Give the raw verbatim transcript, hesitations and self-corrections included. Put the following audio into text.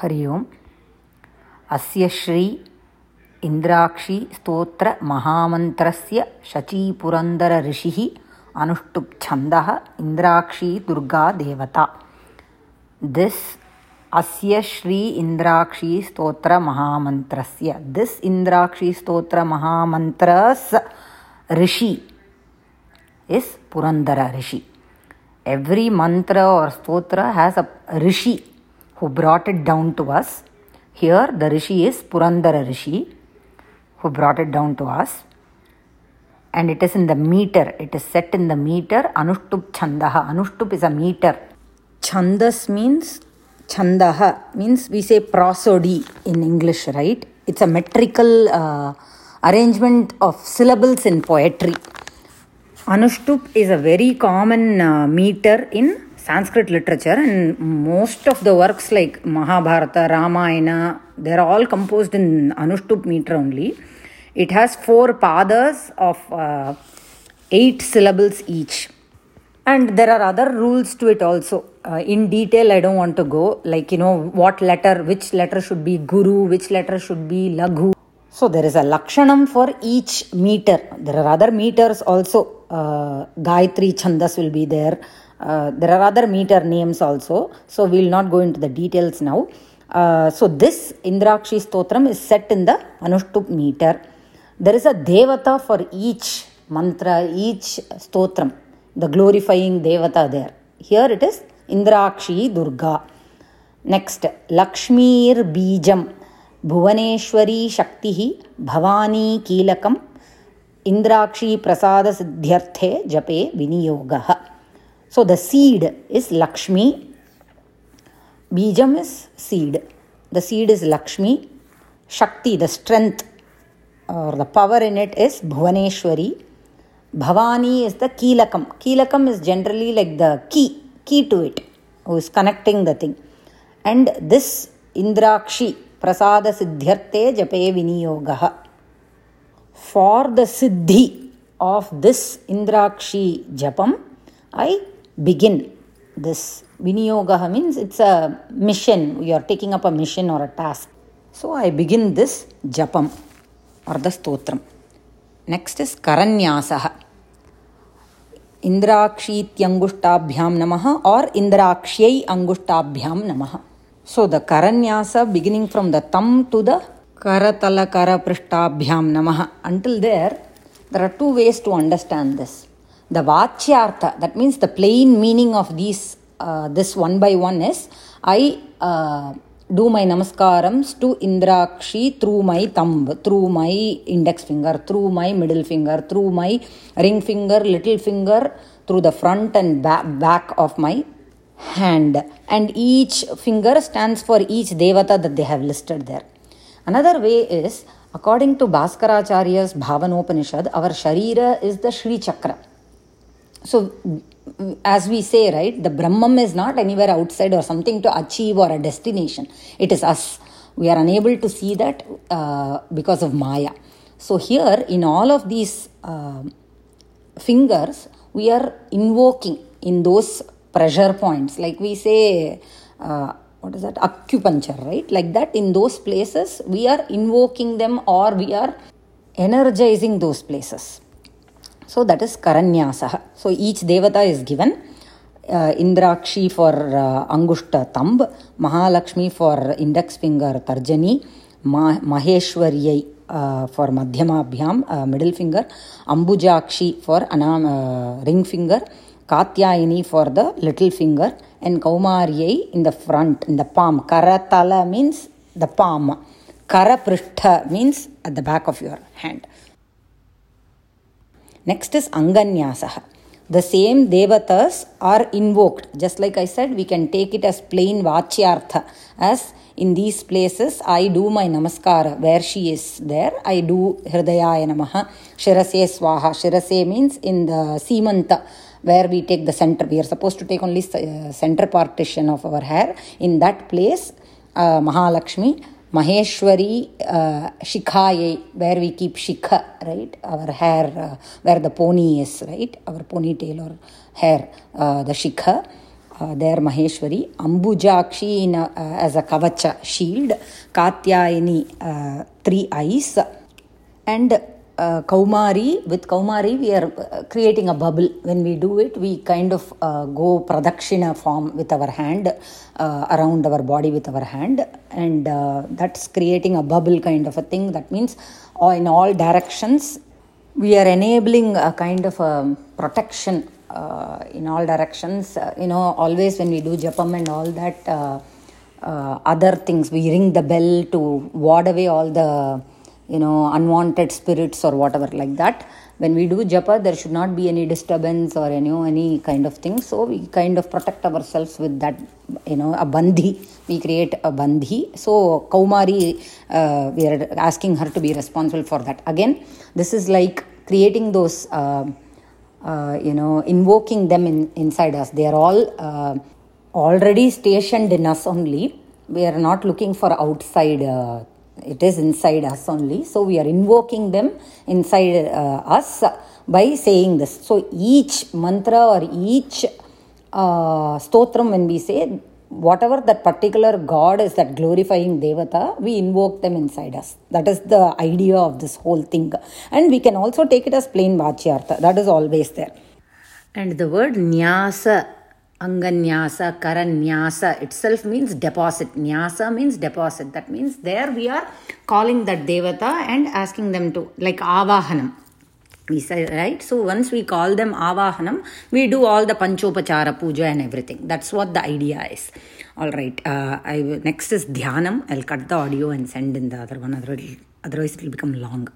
Hari Om. Asya Shri Indrakshi Stotra Mahamantrasya Shachi Purandara Rishi Anushtup Chandaha Indrakshi Durga Devata. This Asya Shri Indrakshi Stotra Mahamantrasya. This Indrakshi Stotra Mahamantras Rishi is Purandara Rishi. Every mantra or stotra has a Rishi who brought it down to us. Here the Rishi is Purandara Rishi who brought it down to us. And it is in the meter. It is set in the meter. Anushtup Chandaha. Anushtup is a meter. Chandas means Chandaha. Means we say prosody in English, right? It's a metrical uh, arrangement of syllables in poetry. Anushtup is a very common uh, meter in Sanskrit literature, and most of the works like Mahabharata, Ramayana, they are all composed in Anushtup meter only. It has four padas of uh, eight syllables each. And there are other rules to it also. Uh, in detail, I don't want to go. Like, you know, what letter, which letter should be Guru, which letter should be Laghu. So there is a Lakshanam for each meter. There are other meters also. Uh, Gayatri Chandas will be there. Uh, there are other meter names also. So we will not go into the details now. Uh, so this Indrakshi Stotram is set in the Anushtup meter. There is a Devata for each mantra, each Stotram. The glorifying Devata there. Here it is Indrakshi Durga. Next, Lakshmir Bijam. Bhuvaneshwari Shaktihi. Bhavani Keelakam. Indrakshi Prasadas Siddharthe Jape Viniyogaha. So the seed is Lakshmi. Bijam is seed. The seed is Lakshmi. Shakti, the strength or the power in it, is Bhuvaneshwari. Bhavani is the Keelakam. Keelakam is generally like the key, key to it, who is connecting the thing. And this Indrakshi Prasadas Siddharthe Jape Viniyogaha. For the siddhi of this Indrakshi Japam, I begin this. Viniyogaha means it's a mission. You are taking up a mission or a task. So I begin this Japam or the Stotram. Next is Karanyasaha. Indrakshi Tyangustabhyam Namaha or Indrakshiyai Angustabhyam Namaha. So the Karanyasa beginning from the thumb to the Karatala Karaprishtabhyam Namaha. Until there, there are two ways to understand this. The Vachyartha, that means the plain meaning of these, uh, this one by one is, I uh, do my namaskarams to Indrakshi through my thumb, through my index finger, through my middle finger, through my ring finger, little finger, through the front and back, back of my hand. And each finger stands for each Devata that they have listed there. Another way is, according to Bhaskaracharya's Bhavanopanishad, our Sharira is the Shri Chakra. So, as we say, right, the Brahmam is not anywhere outside or something to achieve or a destination. It is us. We are unable to see that uh, because of Maya. So, here in all of these uh, fingers, we are invoking in those pressure points. Like we say, Uh, What is that? Acupuncture, right? Like that, in those places, we are invoking them or we are energizing those places. So that is Karanyasaha. So each Devata is given. Uh, Indrakshi for uh, Angushta thumb, Mahalakshmi for index finger Tarjani, Ma- Maheshwariyai uh, for Madhyamabhyam, uh, middle finger, Ambujakshi for anam, uh, ring finger, Katyayini for the little finger, and Kaumariyai in the front, in the palm. Karatala means the palm. Karaprishtabhyam means at the back of your hand. Next is Anganyasaha. The same Devatas are invoked. Just like I said, we can take it as plain Vachyartha. As in these places, I do my Namaskara. Where she is there, I do Hridayaya Namaha. Shirase Swaha. Shirase means in the Simanta, where we take the center, we are supposed to take only uh, center partition of our hair. In that place, uh, Mahalakshmi, Maheshwari, uh, Shikhaye, where we keep Shikha, right? Our hair, uh, where the pony is, right? Our ponytail or hair, uh, the Shikha. uh, their Maheshwari, Ambujakshi in a, uh, as a kavacha shield, Katyayini uh, three eyes, and uh, Kaumari. With Kaumari we are uh, creating a bubble. When we do it, we kind of uh, go pradakshina form with our hand uh, around our body with our hand, and uh, that's creating a bubble kind of a thing. That means uh, in all directions we are enabling a kind of a protection uh, in all directions. Uh, you know, always when we do japam and all that, uh, uh, other things, we ring the bell to ward away all the, you know, unwanted spirits or whatever like that. When we do japa, there should not be any disturbance or any, any kind of thing. So we kind of protect ourselves with that, you know, a bandhi. We create a bandhi. So Kaumari, uh, we are asking her to be responsible for that. Again, this is like creating those, uh, uh, you know, invoking them in, inside us. They are all uh, already stationed in us only. We are not looking for outside uh, it is inside us only. So we are invoking them inside uh, us by saying this. So each mantra or each uh, stotram, when we say, whatever that particular god is that glorifying devata, we invoke them inside us. That is the idea of this whole thing. And we can also take it as plain vachyartha. That is always there. And the word nyasa, Anganyasaha, Karanyasaha itself means deposit. Nyasa means deposit. That means there we are calling that devata and asking them to, like Avahanam. We say, right? So once we call them Avahanam, we do all the Panchopachara Puja and everything. That's what the idea is. All right. Uh, I next is Dhyanam. I'll cut the audio and send in the other one. Otherwise it will become long.